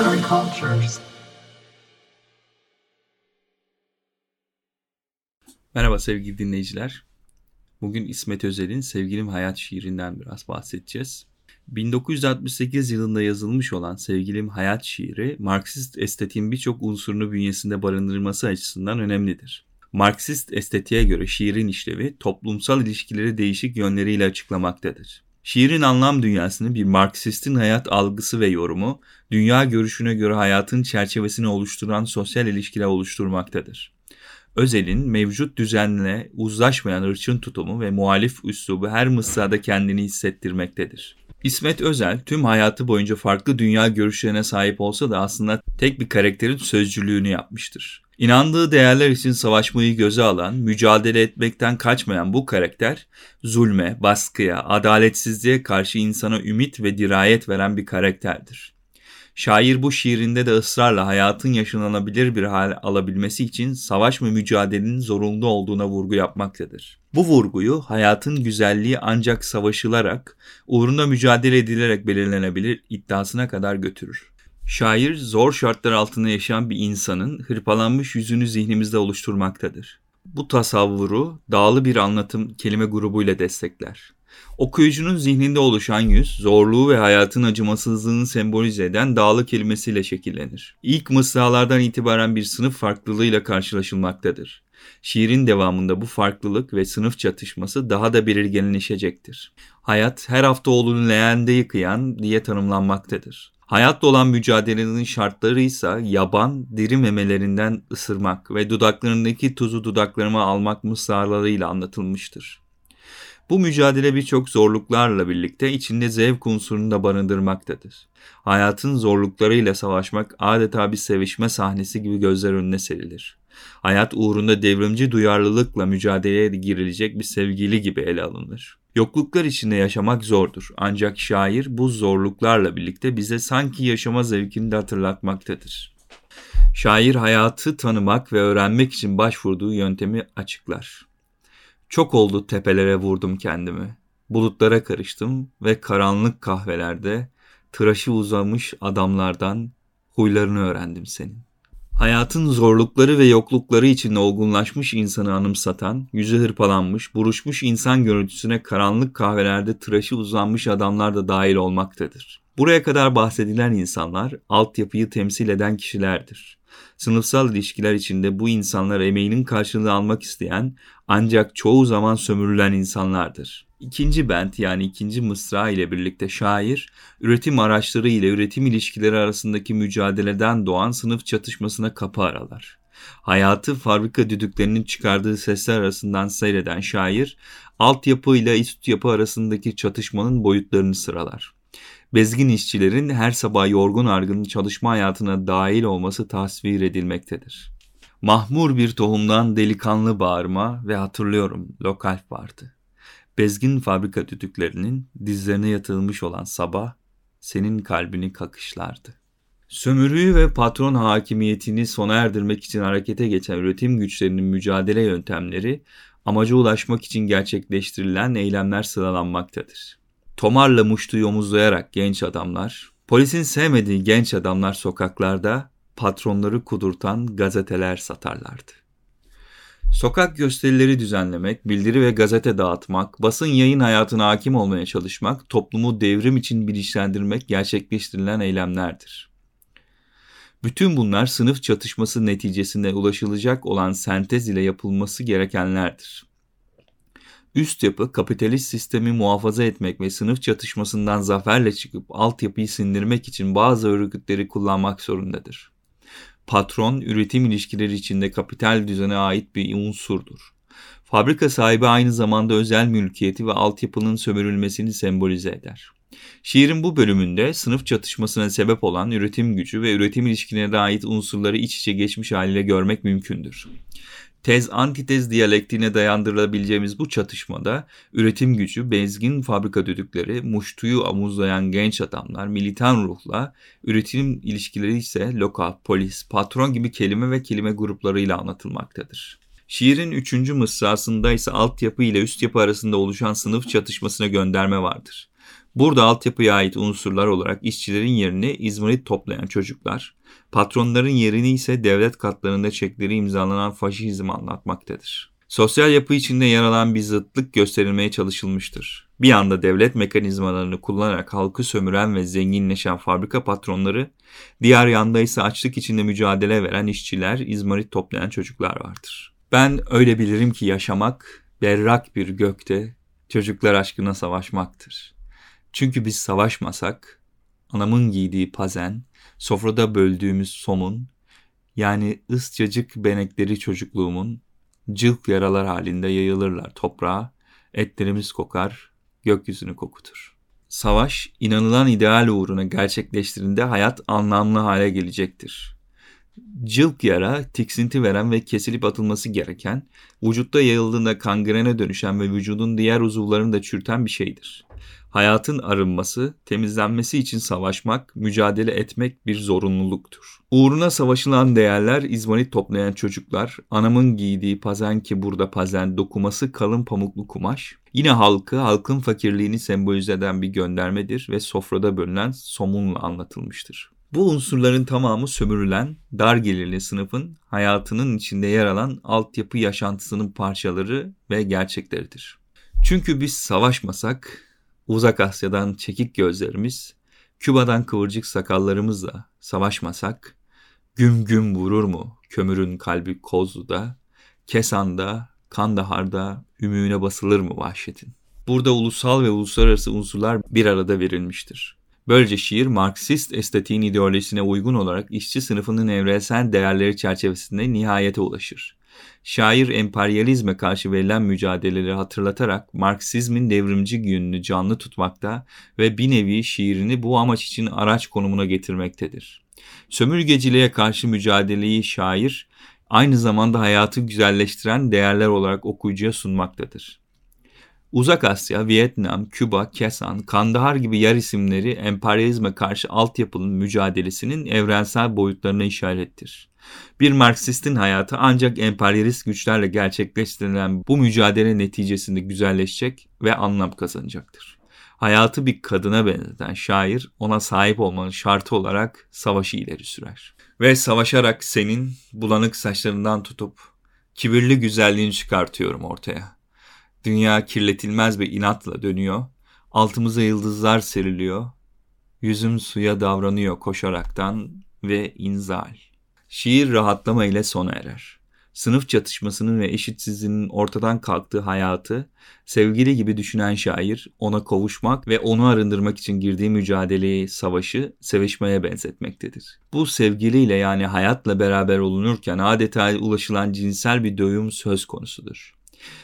beliefs and cultures. Merhaba sevgili dinleyiciler. Bugün İsmet Özel'in Sevgilim Hayat şiirinden biraz bahsedeceğiz. 1968 yılında yazılmış olan Sevgilim Hayat şiiri, Marksist estetiğin birçok unsurunu bünyesinde barındırması açısından önemlidir. Marksist estetiğe göre şiirin işlevi toplumsal ilişkileri değişik yönleriyle açıklamaktadır. Şiirin anlam dünyasını bir Marksistin hayat algısı ve yorumu, dünya görüşüne göre hayatın çerçevesini oluşturan sosyal ilişkiler oluşturmaktadır. Özel'in mevcut düzenle uzlaşmayan ırçın tutumu ve muhalif üslubu her mısrada kendini hissettirmektedir. İsmet Özel tüm hayatı boyunca farklı dünya görüşlerine sahip olsa da aslında tek bir karakterin sözcülüğünü yapmıştır. İnandığı değerler için savaşmayı göze alan, mücadele etmekten kaçmayan bu karakter, zulme, baskıya, adaletsizliğe karşı insana ümit ve dirayet veren bir karakterdir. Şair bu şiirinde de ısrarla hayatın yaşanılabilir bir hal alabilmesi için savaş ve mücadelenin zorunlu olduğuna vurgu yapmaktadır. Bu vurguyu hayatın güzelliği ancak savaşılarak, uğruna mücadele edilerek belirlenebilir iddiasına kadar götürür. Şair zor şartlar altında yaşayan bir insanın hırpalanmış yüzünü zihnimizde oluşturmaktadır. Bu tasavvuru dağlı bir anlatım kelime grubuyla destekler. Okuyucunun zihninde oluşan yüz, zorluğu ve hayatın acımasızlığını sembolize eden dağlı kelimesiyle şekillenir. İlk mısralardan itibaren bir sınıf farklılığıyla karşılaşılmaktadır. Şiirin devamında bu farklılık ve sınıf çatışması daha da belirginleşecektir. Hayat her hafta oğlunu leğende yıkayan diye tanımlanmaktadır. Hayatla olan mücadelenin şartları ise yaban, diri memelerinden ısırmak ve dudaklarındaki tuzu dudaklarıma almak mısralarıyla anlatılmıştır. Bu mücadele birçok zorluklarla birlikte içinde zevk unsurunu da barındırmaktadır. Hayatın zorluklarıyla savaşmak adeta bir sevişme sahnesi gibi gözler önüne serilir. Hayat uğrunda devrimci duyarlılıkla mücadeleye girilecek bir sevgili gibi ele alınır. Yokluklar içinde yaşamak zordur, ancak şair bu zorluklarla birlikte bize sanki yaşama zevkini de hatırlatmaktadır. Şair hayatı tanımak ve öğrenmek için başvurduğu yöntemi açıklar. Çok oldu tepelere vurdum kendimi, bulutlara karıştım ve karanlık kahvelerde tıraşı uzamış adamlardan huylarını öğrendim senin. Hayatın zorlukları ve yoklukları içinde olgunlaşmış insanı anımsatan, yüzü hırpalanmış, buruşmuş insan görüntüsüne karanlık kahvelerde tıraşı uzanmış adamlar da dahil olmaktadır. Buraya kadar bahsedilen insanlar, altyapıyı temsil eden kişilerdir. Sınıfsal ilişkiler içinde bu insanlar emeğinin karşılığını almak isteyen, ancak çoğu zaman sömürülen insanlardır. İkinci bent yani ikinci mısra ile birlikte şair, üretim araçları ile üretim ilişkileri arasındaki mücadeleden doğan sınıf çatışmasına kapı aralar. Hayatı fabrika düdüklerinin çıkardığı sesler arasından seyreden şair, altyapı ile üst yapı arasındaki çatışmanın boyutlarını sıralar. Bezgin işçilerin her sabah yorgun argın çalışma hayatına dahil olması tasvir edilmektedir. Mahmur bir tohumdan delikanlı bağırma ve hatırlıyorum lokalf vardı. Bezgin fabrika düdüklerinin dizlerine yatılmış olan sabah senin kalbini kakışlardı. Sömürüyü ve patron hakimiyetini sona erdirmek için harekete geçen üretim güçlerinin mücadele yöntemleri amaca ulaşmak için gerçekleştirilen eylemler sıralanmaktadır. Tomarla muştuyu omuzlayarak genç adamlar, polisin sevmediği genç adamlar sokaklarda patronları kudurtan gazeteler satarlardı. Sokak gösterileri düzenlemek, bildiri ve gazete dağıtmak, basın yayın hayatına hakim olmaya çalışmak, toplumu devrim için bilinçlendirmek gerçekleştirilen eylemlerdir. Bütün bunlar sınıf çatışması neticesinde ulaşılacak olan sentez ile yapılması gerekenlerdir. Üst yapı kapitalist sistemi muhafaza etmek ve sınıf çatışmasından zaferle çıkıp altyapıyı sindirmek için bazı örgütleri kullanmak zorundadır. Patron, üretim ilişkileri içinde kapital düzene ait bir unsurdur. Fabrika sahibi aynı zamanda özel mülkiyeti ve altyapının sömürülmesini sembolize eder. Şiirin bu bölümünde sınıf çatışmasına sebep olan üretim gücü ve üretim ilişkilerine ait unsurları iç içe geçmiş haliyle görmek mümkündür. Tez-antitez diyalektiğine dayandırılabileceğimiz bu çatışmada üretim gücü, bezgin fabrika düdükleri, muştuyu omuzlayan genç adamlar, militan ruhla, üretim ilişkileri ise lokal, polis, patron gibi kelime ve kelime gruplarıyla anlatılmaktadır. Şiirin 3. mısrasında ise altyapı ile üst yapı arasında oluşan sınıf çatışmasına gönderme vardır. Burada altyapıya ait unsurlar olarak işçilerin yerini İzmarit toplayan çocuklar, patronların yerini ise devlet katlarında çekleri imzalanan faşizmi anlatmaktadır. Sosyal yapı içinde yer alan bir zıtlık gösterilmeye çalışılmıştır. Bir yanda devlet mekanizmalarını kullanarak halkı sömüren ve zenginleşen fabrika patronları, diğer yanda ise açlık içinde mücadele veren işçiler, İzmarit toplayan çocuklar vardır. Ben öyle bilirim ki yaşamak, berrak bir gökte çocuklar aşkına savaşmaktır. Çünkü biz savaşmasak, anamın giydiği pazen, sofrada böldüğümüz somun, yani ıscacık benekleri çocukluğumun, cılk yaralar halinde yayılırlar toprağa, etlerimiz kokar, gökyüzünü kokutur. Savaş, inanılan ideal uğruna gerçekleştirildiğinde hayat anlamlı hale gelecektir. Cılk yara, tiksinti veren ve kesilip atılması gereken, vücutta yayıldığında kangrene dönüşen ve vücudun diğer uzuvlarını da çürüten bir şeydir. Hayatın arınması, temizlenmesi için savaşmak, mücadele etmek bir zorunluluktur. Uğruna savaşılan değerler, İzmarit toplayan çocuklar, anamın giydiği pazen ki burada pazen dokuması kalın pamuklu kumaş, yine halkı, halkın fakirliğini sembolize eden bir göndermedir ve sofrada bölünen somunla anlatılmıştır. Bu unsurların tamamı sömürülen, dar gelirli sınıfın hayatının içinde yer alan altyapı yaşantısının parçaları ve gerçekleridir. Çünkü biz savaşmasak, Uzak Asya'dan çekik gözlerimiz, Küba'dan kıvırcık sakallarımızla savaşmasak, güm güm vurur mu kömürün kalbi Kozlu'da, Kesan'da, Kandahar'da ümüğüne basılır mı vahşetin? Burada ulusal ve uluslararası unsurlar bir arada verilmiştir. Böylece şiir, Marksist estetiğin ideolojisine uygun olarak işçi sınıfının evrensel değerleri çerçevesinde nihayete ulaşır. Şair, emperyalizme karşı verilen mücadeleleri hatırlatarak Marksizmin devrimci yönünü canlı tutmakta ve bir nevi şiirini bu amaç için araç konumuna getirmektedir. Sömürgeciliğe karşı mücadeleyi şair, aynı zamanda hayatı güzelleştiren değerler olarak okuyucuya sunmaktadır. Uzak Asya, Vietnam, Küba, Kesan, Kandahar gibi yer isimleri emperyalizme karşı altyapının mücadelesinin evrensel boyutlarına işarettir. Bir Marksistin hayatı ancak emperyalist güçlerle gerçekleştirilen bu mücadele neticesinde güzelleşecek ve anlam kazanacaktır. Hayatı bir kadına benzeten şair, ona sahip olmanın şartı olarak savaşı ileri sürer. Ve savaşarak senin bulanık saçlarından tutup kibirli güzelliğini çıkartıyorum ortaya. Dünya kirletilmez bir inatla dönüyor, altımıza yıldızlar seriliyor, yüzüm suya davranıyor koşaraktan ve inzal. Şiir rahatlama ile sona erer. Sınıf çatışmasının ve eşitsizliğinin ortadan kalktığı hayatı, sevgili gibi düşünen şair, ona kavuşmak ve onu arındırmak için girdiği mücadeleyi, savaşı, sevişmeye benzetmektedir. Bu sevgiliyle yani hayatla beraber olunurken adeta ulaşılan cinsel bir doyum söz konusudur.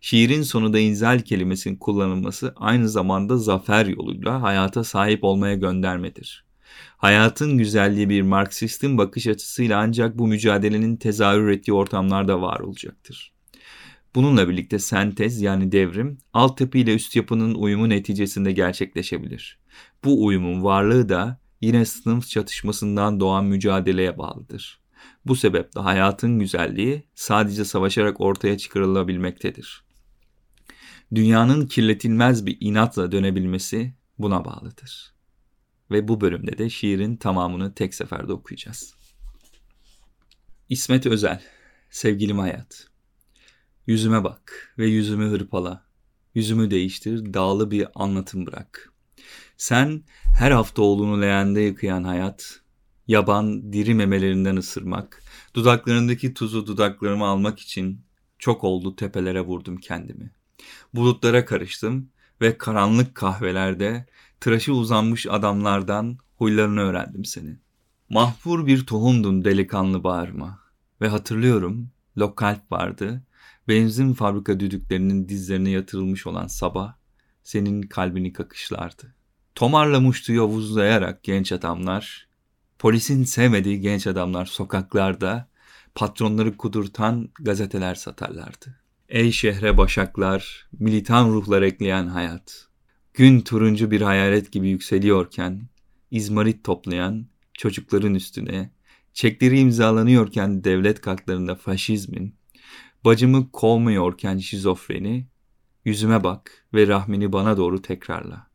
Şiirin sonunda inzal kelimesinin kullanılması aynı zamanda zafer yoluyla hayata sahip olmaya göndermedir. Hayatın güzelliği bir Marksistin bakış açısıyla ancak bu mücadelenin tezahür ettiği ortamlarda var olacaktır. Bununla birlikte sentez yani devrim, altyapı ile üst yapının uyumu neticesinde gerçekleşebilir. Bu uyumun varlığı da yine sınıf çatışmasından doğan mücadeleye bağlıdır. Bu sebeple hayatın güzelliği sadece savaşarak ortaya çıkarılabilmektedir. Dünyanın kirletilmez bir inatla dönebilmesi buna bağlıdır. Ve bu bölümde de şiirin tamamını tek seferde okuyacağız. İsmet Özel, Sevgilim Hayat. Yüzüme bak ve yüzümü hırpala. Yüzümü değiştir, dağlı bir anlatım bırak. Sen her hafta oğlunu leğende yıkayan hayat, yaban diri memelerinden ısırmak, dudaklarındaki tuzu dudaklarıma almak için çok oldu tepelere vurdum kendimi. Bulutlara karıştım ve karanlık kahvelerde tıraşı uzanmış adamlardan huylarını öğrendim seni. Mahfur bir tohumdun delikanlı bağırma ve hatırlıyorum lokalp vardı, benzin fabrika düdüklerinin dizlerine yatırılmış olan sabah senin kalbini kakışlardı. Tomarlamıştı yavuzlayarak genç adamlar, polisin sevmediği genç adamlar sokaklarda patronları kudurtan gazeteler satarlardı. Ey şehre başaklar, militan ruhlar ekleyen hayat. Gün turuncu bir hayalet gibi yükseliyorken, İzmarit toplayan çocukların üstüne, çekleri imzalanıyorken devlet katlarında faşizmin, bacımı kovmuyorken şizofreni, yüzüme bak ve rahmini bana doğru tekrarla.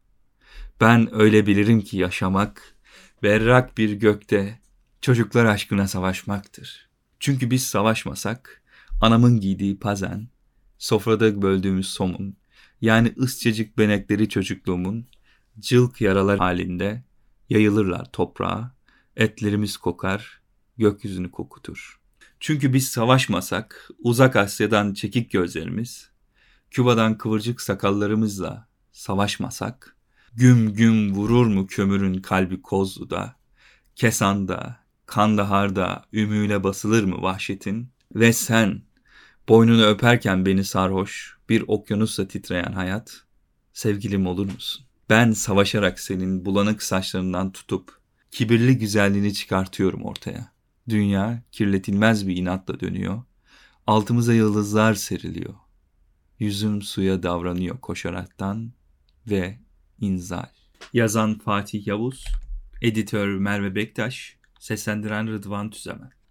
Ben öyle bilirim ki yaşamak, berrak bir gökte çocuklar aşkına savaşmaktır. Çünkü biz savaşmasak, anamın giydiği pazen, sofrada böldüğümüz somun, yani ıscacık benekleri çocukluğumun, cılk yaralar halinde yayılırlar toprağa, etlerimiz kokar, gökyüzünü kokutur. Çünkü biz savaşmasak, uzak Asya'dan çekik gözlerimiz, Küba'dan kıvırcık sakallarımızla savaşmasak, güm güm vurur mu kömürün kalbi Kozlu'da, Kesan'da, Kandahar'da ümüyle basılır mı vahşetin? Ve sen, boynunu öperken beni sarhoş, bir okyanusla titreyen hayat, sevgilim olur musun? Ben savaşarak senin bulanık saçlarından tutup, kibirli güzelliğini çıkartıyorum ortaya. Dünya kirletilmez bir inatla dönüyor, altımıza yıldızlar seriliyor. Yüzüm suya davranıyor koşaraktan ve inzal. Yazan Fatih Yavuz, editör Merve Bektaş, seslendiren Rıdvan Tüzemek.